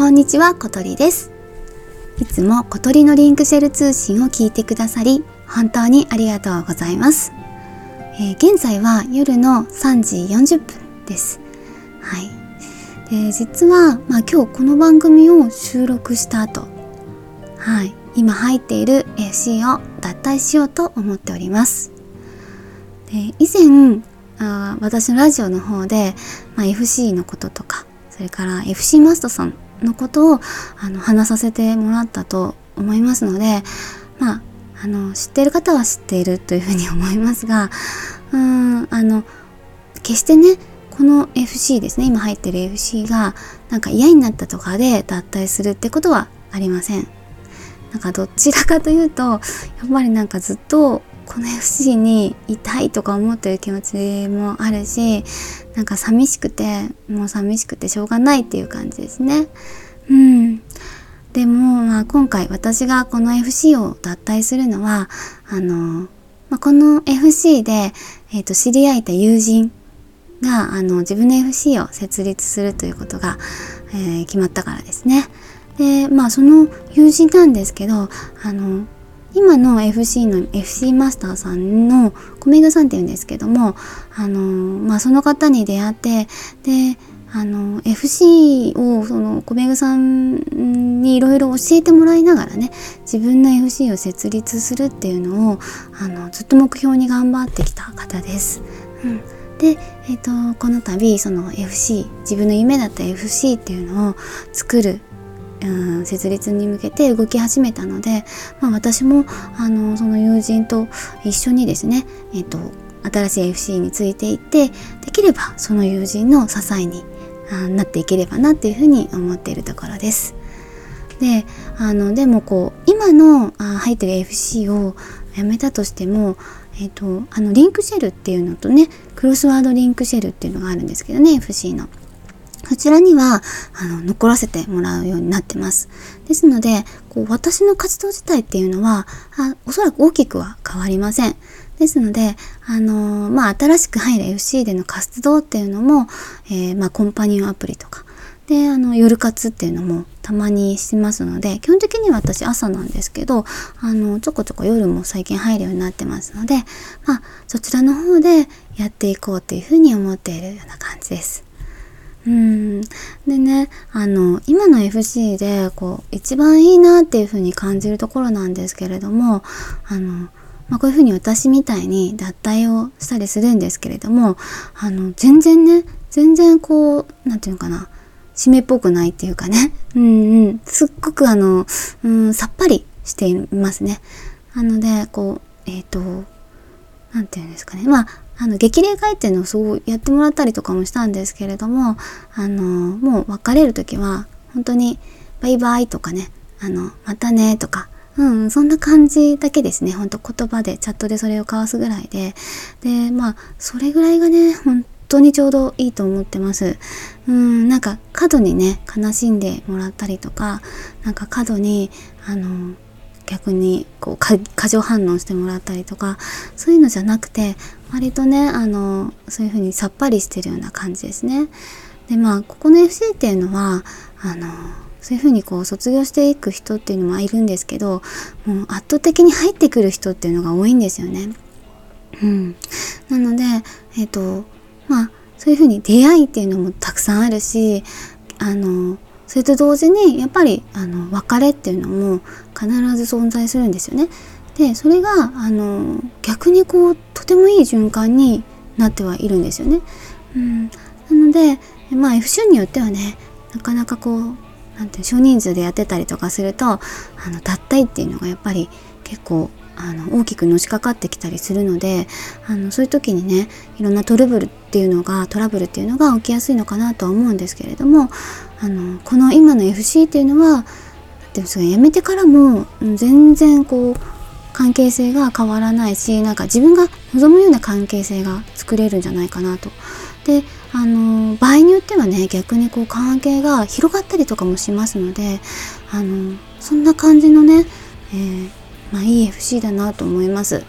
こんにちは、小鳥です。いつも小鳥のリンクシェル通信を聞いてくださり本当にありがとうございます。現在は夜の3時40分です。で実は、今日この番組を収録した後、今入っている FC を脱退しようと思っております。で以前私のラジオの方で、FC のこととか、それから FC マストさんのことを話させてもらったと思いますので、知っている方は知っているというふうに思いますが、決してね、この FC ですね、今入っている FC がなんか嫌になったとかで脱退するってことはありません。なんかどちらかというと、やっぱりなんかずっとこの FC にいたいとか思ってる気持ちもあるし、なんか寂しくてしょうがないっていう感じですね。でも今回私がこの FC を脱退するのはこの FC で、知り合えた友人が自分の FC を設立するということが、決まったからですね。でその友人なんですけど、今の FC の FC マスターさんの米具さんっていうんですけども、その方に出会って、でFC をその米具さんにいろいろ教えてもらいながらね、自分の FC を設立するっていうのをずっと目標に頑張ってきた方です。で、この度その FC、 自分の夢だった FC っていうのを作る、設立に向けて動き始めたので、私もその友人と一緒にですね、新しい FC についていって、できればその友人の支えになっていければなっていうふうに思っているところです。で、でもこう今の入ってる FC をやめたとしても、リンクシェルっていうのとね、クロスワードリンクシェルっていうのがあるんですけどね、 FC のそちらには残らせてもらうようになってます。ですのでこう私の活動自体っていうのはおそらく大きくは変わりません。ですので新しく入る FC での活動っていうのも、コンパニオンアプリとかで夜活っていうのもたまにしますので、基本的には私朝なんですけどちょこちょこ夜も最近入るようになってますので、そちらの方でやっていこうというふうに思っているような感じです。でね、今の FC でこう一番いいなっていうふうに感じるところなんですけれども、こういうふうに私みたいに脱退をしたりするんですけれども、全然こうなんていうのかな、締めっぽくないっていうかね、すっごくさっぱりしていますね。なのでこうなんていうんですかね、激励会っていうのをすごいやってもらったりとかもしたんですけれども、もう別れる時は本当にバイバイとかね、またねとか、そんな感じだけですね。本当言葉でチャットでそれを交わすぐらいで、それぐらいがね本当にちょうどいいと思ってます。なんか過度にね悲しんでもらったりとか、なんか過度に逆にこう過剰反応してもらったりとか、そういうのじゃなくて割とねそういう風にさっぱりしてるような感じですね。でここの FC っていうのはそういう風にこう卒業していく人っていうのもいるんですけど、もう圧倒的に入ってくる人っていうのが多いんですよね。なのでそういうふうに出会いっていうのもたくさんあるし、それと同時にやっぱり別れっていうのも必ず存在するんですよね。でそれが逆にこうとてもいい循環になってはいるんですよね。なのでFC によってはね、なかなかこう少人数でやってたりとかすると脱退っていうのがやっぱり結構大きくのしかかってきたりするので、そういう時にねいろんなトラブルっていうのが起きやすいのかなとは思うんですけれども、この今の FC っていうのは辞めてからも全然こう関係性が変わらないし、なんか自分が望むような関係性が作れるんじゃないかなと。で場合によってはね逆にこう関係が広がったりとかもしますので、そんな感じのね、いい FC だなと思います。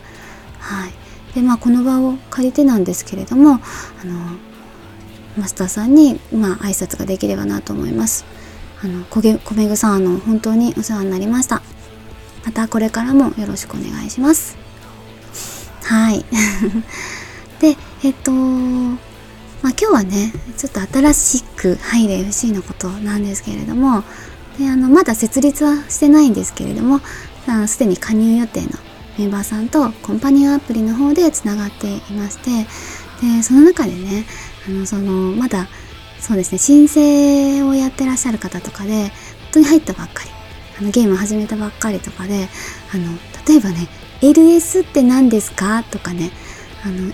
でこの場を借りてなんですけれども、マスターさんに挨拶ができればなと思います。米具さん、本当にお世話になりました。またこれからもよろしくお願いします。はい。で、まあ、今日はね、ちょっと新しく入る FC のことなんですけれども、でまだ設立はしてないんですけれども、すでに加入予定のメンバーさんとコンパニオンアプリの方でつながっていまして、でその中でね、まだそうですね、申請をやってらっしゃる方とかで、本当に入ったばっかり、ゲーム始めたばっかりとかで、例えばね、 LS って何ですかとかね、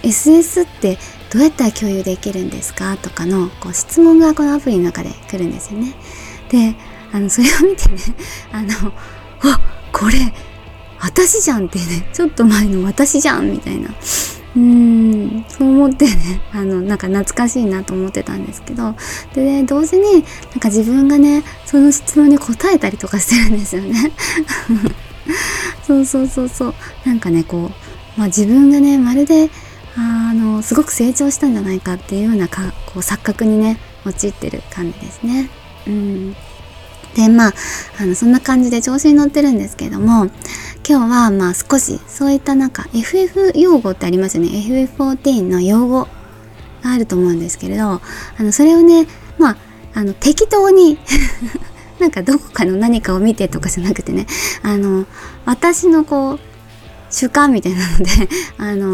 SS ってどうやったら共有できるんですかとかのこう質問がこのアプリの中で来るんですよね。でそれを見てね、あ、これ私じゃんってね、ちょっと前の私じゃんみたいな、そう思ってね、なんか懐かしいなと思ってたんですけど、で、ね、同時になんか自分がね、その質問に答えたりとかしてるんですよね。そう、なんかね、こう、まあ、自分がね、まるで、すごく成長したんじゃないかっていうようなこう錯覚にね、陥ってる感じですね。で、まあ、そんな感じで調子に乗ってるんですけども、今日はまあ少しそういったなんか FF 用語ってありますよね。 FF14 の用語があると思うんですけれど、それをね、まあ、適当になんかどこかの何かを見てとかじゃなくてね、私のこう主観みたいな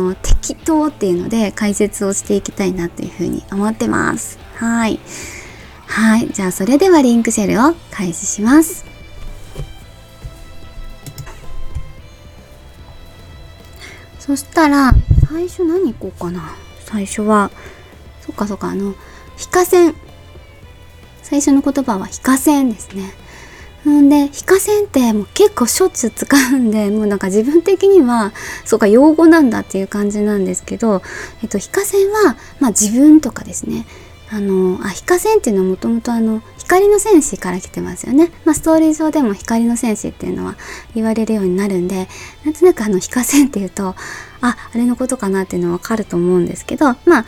ので適当っていうので解説をしていきたいなというふうに思ってます。はい、じゃあそれではリンクシェルを開始します。そしたら最初何行こうかな。最初はそっか、非課線、最初の言葉は非課線ですね。んで、非課線ってもう結構しょっちゅう使うんで、もうなんか自分的にはそうか、用語なんだっていう感じなんですけど、非課線はまあ自分とかですね。非課線っていうのはもともと光の戦士から来てますよね。まあ、ストーリー上でも光の戦士っていうのは言われるようになるんで、なんとなく非課線っていうと、あれのことかなっていうのは分かると思うんですけど、まあ、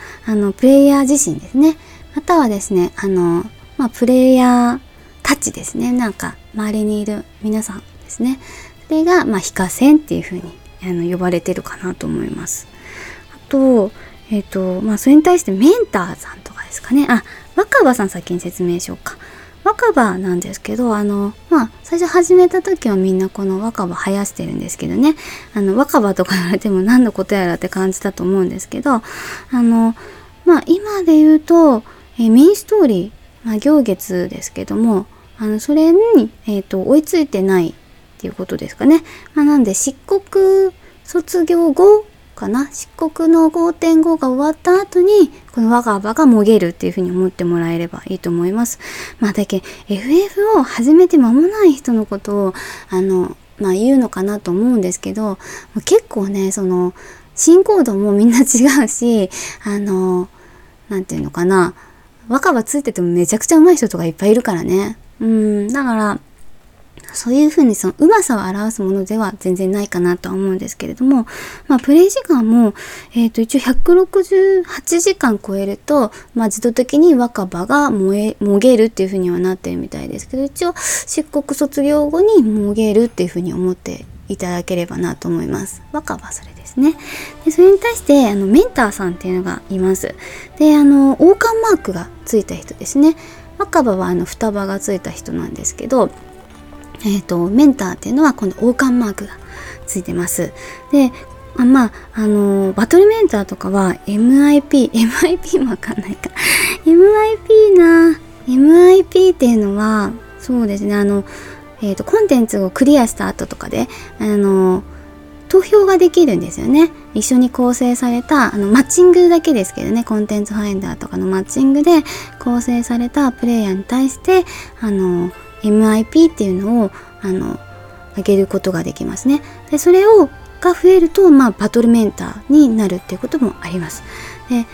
プレイヤー自身ですね。またはですね、まあ、プレイヤーたちですね。なんか周りにいる皆さんですね。それが、まあ、非課線っていうふうに呼ばれてるかなと思います。あと、まあ、それに対してメンターさんとかですかね。若葉さん先に説明しようか。若葉なんですけど、まあ、最初始めた時はみんなこの若葉生やしてるんですけどね。若葉とか言われても何のことやらって感じだと思うんですけど、まあ、今で言うと、メインストーリー、まあ、行月ですけども、それに、追いついてないっていうことですかね。まあ、なんで、漆黒卒業後、かな、漆黒の 5.5 が終わった後にこの若葉がもげるっていう風に思ってもらえればいいと思います。まあ、だけ FF を始めて間もない人のことをまあ、言うのかなと思うんですけど、結構ね、その進行度もみんな違うし、なんていうのかな、若葉ついててもめちゃくちゃ上手い人とかいっぱいいるからね。だからそういうふうにそのうまさを表すものでは全然ないかなとは思うんですけれども、まあ、プレイ時間も、一応168時間超えると、まあ、自動的に若葉がもげるっていうふうにはなってるみたいですけど、一応漆黒卒業後にもげるっていうふうに思っていただければなと思います。若葉、それですね。で、それに対してメンターさんっていうのがいます。で、王冠マークがついた人ですね。若葉は双葉がついた人なんですけど、メンターっていうのは今度王冠マークがついてます。で、まあ、バトルメンターとかは MIP もわかんないか。MIP っていうのは、そうですね、コンテンツをクリアした後とかで、投票ができるんですよね。一緒に構成されたマッチングだけですけどね、コンテンツファインダーとかのマッチングで構成されたプレイヤーに対して、MIP っていうのを上げることができますね。で、それが増えると、まあ、バトルメンターになるっていうこともあります。で、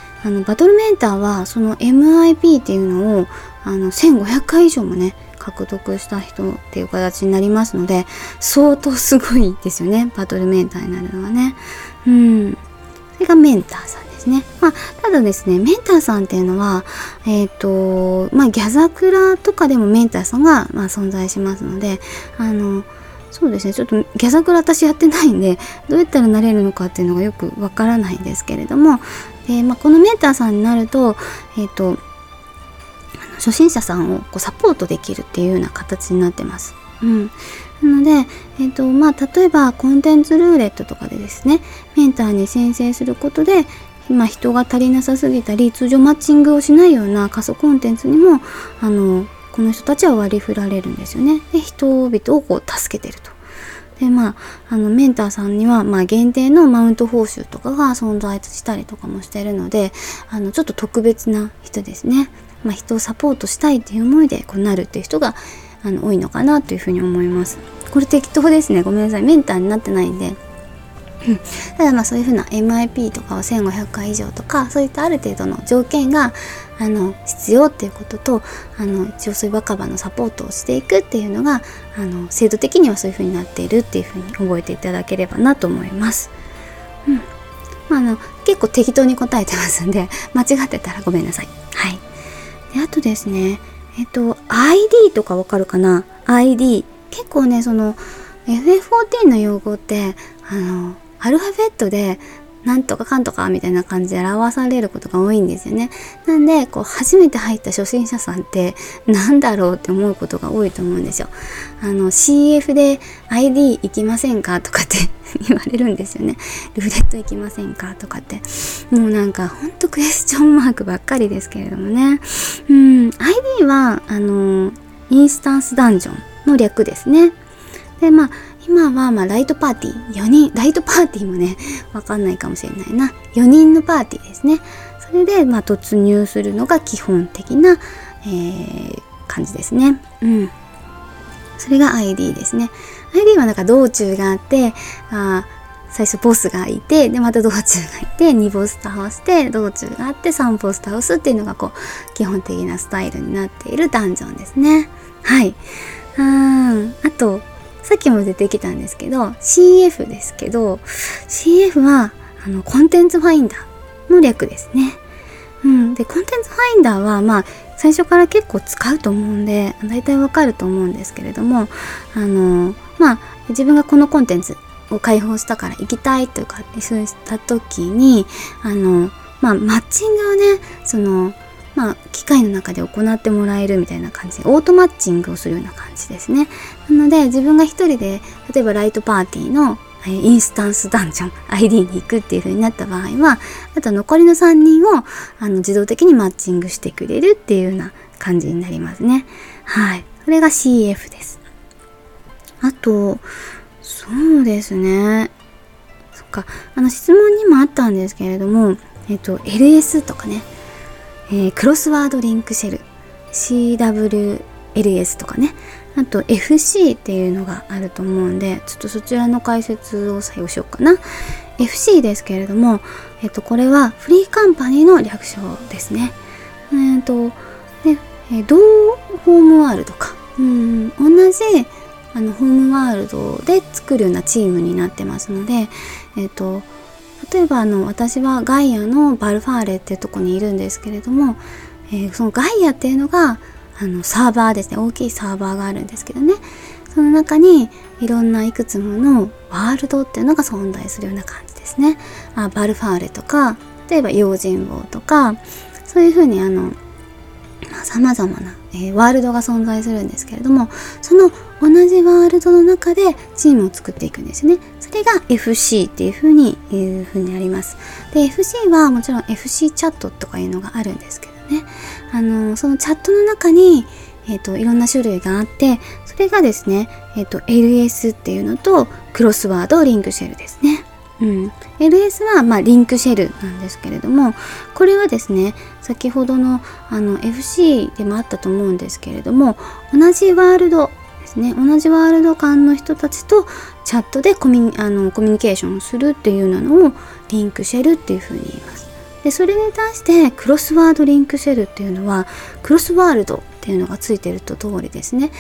バトルメンターはその MIP っていうのを1500回以上もね、獲得した人っていう形になりますので、相当すごいですよね、バトルメンターになるのはね。それがメンターさんですね。まあ、ただですね、メンターさんっていうのは、ギャザクラとかでもメンターさんが、存在しますので、そうですね、ちょっとギャザクラ私やってないんで、どうやったらなれるのかっていうのがよくわからないんですけれども、で、このメンターさんになると、初心者さんをサポートできるっていうような形になってます。なので、例えばコンテンツルーレットとかでですね、メンターに申請することで、人が足りなさすぎたり、通常マッチングをしないような過疎コンテンツにも、この人たちは割り振られるんですよね。で、人々を助けてると。で、メンターさんには、限定のマウント報酬とかが存在したりとかもしてるので、ちょっと特別な人ですね。人をサポートしたいっていう思いでなるっていう人が多いのかなというふうに思います。これ適当ですね。ごめんなさい。メンターになってないんで。ただそういうふうな MIP とかを1500回以上とか、そういったある程度の条件が必要っていうことと、一応そういう若葉のサポートをしていくっていうのが制度的にはそういうふうになっているっていうふうに覚えていただければなと思います。結構適当に答えてますんで、間違ってたらごめんなさい。はい。で、あとですね、ID とかわかるかな？ ID。結構ね、FF14 の用語って、アルファベットで、なんとかかんとかみたいな感じで表されることが多いんですよね。なんで、初めて入った初心者さんって、なんだろうって思うことが多いと思うんですよ。CF で ID 行きませんかとかって言われるんですよね。ルーレット行きませんかとかって。もうほんとクエスチョンマークばっかりですけれどもね。ID は、インスタンスダンジョンの略ですね。で、今は、ライトパーティー、4人、ライトパーティーもね、わかんないかもしれないな。4人のパーティーですね。それで、突入するのが基本的な、感じですね。それが ID ですね。ID は道中があって、最初ボスがいて、で、また道中がいて、2ボス倒して、道中があって、3ボス倒すっていうのが、基本的なスタイルになっているダンジョンですね。はい。あと、さっきも出てきたんですけど、CF ですけど、CF は、コンテンツファインダーの略ですね。で、コンテンツファインダーは、最初から結構使うと思うんで、大体わかると思うんですけれども、自分がこのコンテンツを開放したから行きたいとか、そうした時に、マッチングをね、機械の中で行ってもらえるみたいな感じで、オートマッチングをするような感じですね。なので、自分が一人で、例えばライトパーティーのインスタンスダンジョン、ID に行くっていう風になった場合は、あと残りの3人を自動的にマッチングしてくれるっていうような感じになりますね。はい。これが CF です。あと、そうですね。そっか。質問にもあったんですけれども、LS とかね。クロスワードリンクシェル CWLS とかね、あと FC っていうのがあると思うんで、ちょっとそちらの解説を採用しようかな。 FC ですけれども、これはフリーカンパニーの略称ですね。同ホームワールドか、同じホームワールドで作るようなチームになってますので、例えば私はガイアのバルファーレっていうとこにいるんですけれども、そのガイアっていうのがサーバーですね。大きいサーバーがあるんですけどね、その中にいろんないくつものワールドっていうのが存在するような感じですね。バルファーレとか、例えば用心棒とか、そういうふうにさまざまな、ワールドが存在するんですけれども、その同じワールドの中でチームを作っていくんですね。それが FC っていう風になります。で、FC はもちろん FC チャットとかいうのがあるんですけどね。そのチャットの中に、いろんな種類があって、それがですね、LS っていうのとクロスワードリンクシェルですね。LS はリンクシェルなんですけれども、これはですね、先ほどのFC でもあったと思うんですけれども、同じワールドですね、同じワールド間の人たちとチャットでコミュニケーションするっていうのをリンクシェルっていうふうに言います。で、それに対してクロスワードリンクシェルっていうのはクロスワールドっていうのがついてると通りですね。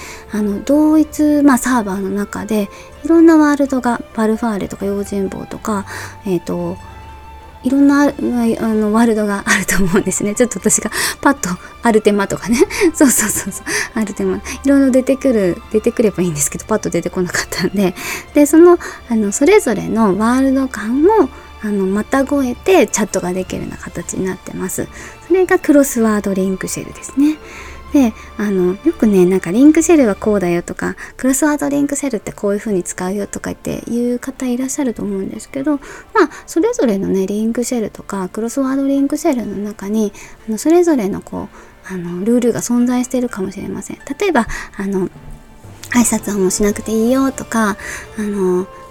同一、サーバーの中でいろんなワールドが、バルファーレとか用心棒とか、いろんなワールドがあると思うんですね。ちょっと私がパッとアルテマとかねそうアルテマいろいろ出てくればいいんですけど、パッと出てこなかったんで、それぞれのワールド感をまた越えてチャットができるような形になってます。それがクロスワードリンクシェルですね。でよくね、なんかリンクシェルはこうだよとか、クロスワードリンクシェルってこういう風に使うよとかっていう方いらっしゃると思うんですけど、それぞれのねリンクシェルとかクロスワードリンクシェルの中にそれぞれのルールが存在しているかもしれません。例えば挨拶はもうしなくていいよとか、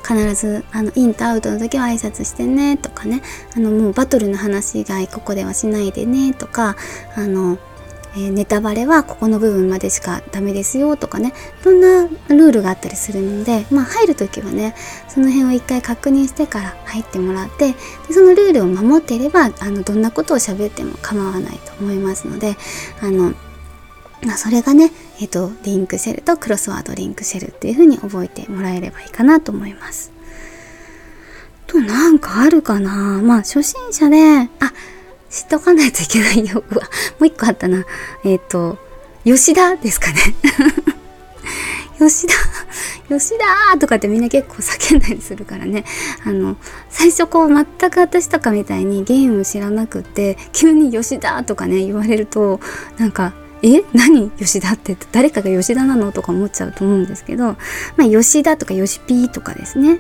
必ずインとアウトの時は挨拶してねとかね、もうバトルの話以外ここではしないでねとか、ネタバレはここの部分までしかダメですよとかね、いろんなルールがあったりするので、入るときはねその辺を一回確認してから入ってもらって、でそのルールを守っていればどんなことを喋っても構わないと思いますので、それがね、リンクシェルとクロスワードリンクシェルっていう風に覚えてもらえればいいかなと思います。となんかあるかな、初心者で知っとかないといけないよ。もう一個あったな。吉田ですかね。吉田とかってみんな結構叫んだりするからね。最初全く私とかみたいにゲーム知らなくて、急に吉田とかね言われると、なんか、何吉田って誰かが吉田なのとか思っちゃうと思うんですけど、吉田とか吉ピーとかですね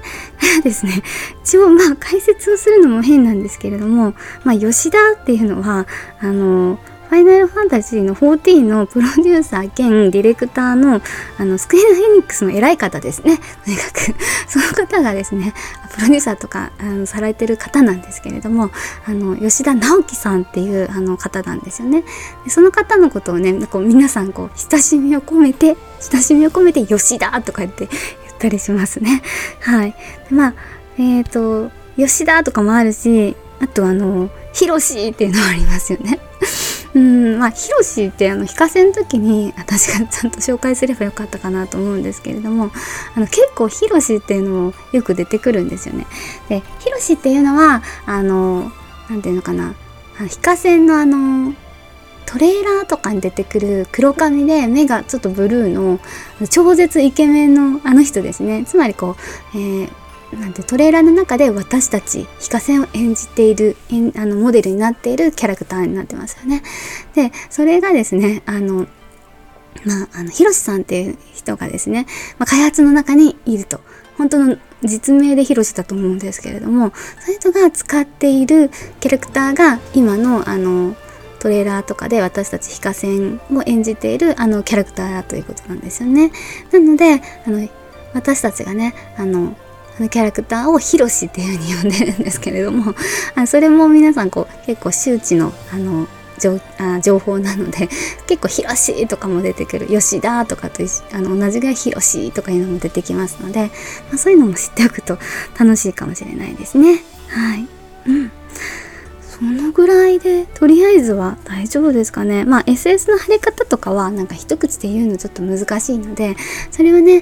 ですね、一応解説をするのも変なんですけれども、吉田っていうのはファイナルファンタジーの14のプロデューサー兼ディレクターの、スクエア・エニックスの偉い方ですね。とにかくその方がですね、プロデューサーとかされてる方なんですけれども、吉田直樹さんっていう方なんですよね。でその方のことをね、皆さん親しみを込めて吉田とか言ったりしますね。はい。吉田とかもあるし、あとひろしっていうのもありますよね。ひろしって非課せの時に私がちゃんと紹介すればよかったかなと思うんですけれども、結構ひろしっていうのもよく出てくるんですよね。でひろしっていうのはなんていうのかな、非課せのトレーラーとかに出てくる黒髪で目がちょっとブルーの超絶イケメンの人ですね。つまりなんてトレーラーの中で私たち非課せを演じているモデルになっているキャラクターになってますよね。でそれがですね、ひろしさんっていう人がですね、開発の中にいると、本当の実名でひろしだと思うんですけれども、その人が使っているキャラクターが今のトレーラーとかで私たち非課せを演じているキャラクターだということなんですよね。なので私たちがねキャラクターをヒロシっていう風に呼んでるんですけれども、それも皆さん結構周知の情報なので、結構ヒロシとかも出てくる、吉田とかと同じぐらいヒロシとかいうのも出てきますので、そういうのも知っておくと楽しいかもしれないですね。はい、そのぐらいでとりあえずは大丈夫ですかね。SS の貼り方とかはなんか一口で言うのちょっと難しいので、それはね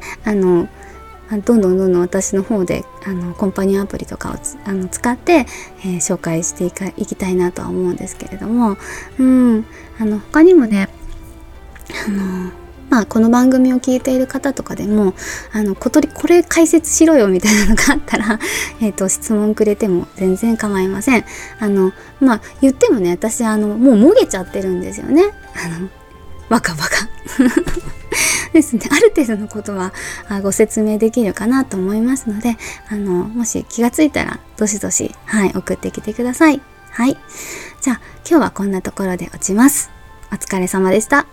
どんどん私の方でコンパニオンアプリとかを使って、紹介していきたいなとは思うんですけれども、他にもねこの番組を聞いている方とかでもこれ解説しろよみたいなのがあったら、質問くれても全然構いません。言ってもね、私もうもげちゃってるんですよね。バカですね、ある程度のことはご説明できるかなと思いますので、もし気がついたらどしどし、送ってきてください。じゃあ今日はこんなところで落ちます。お疲れ様でした。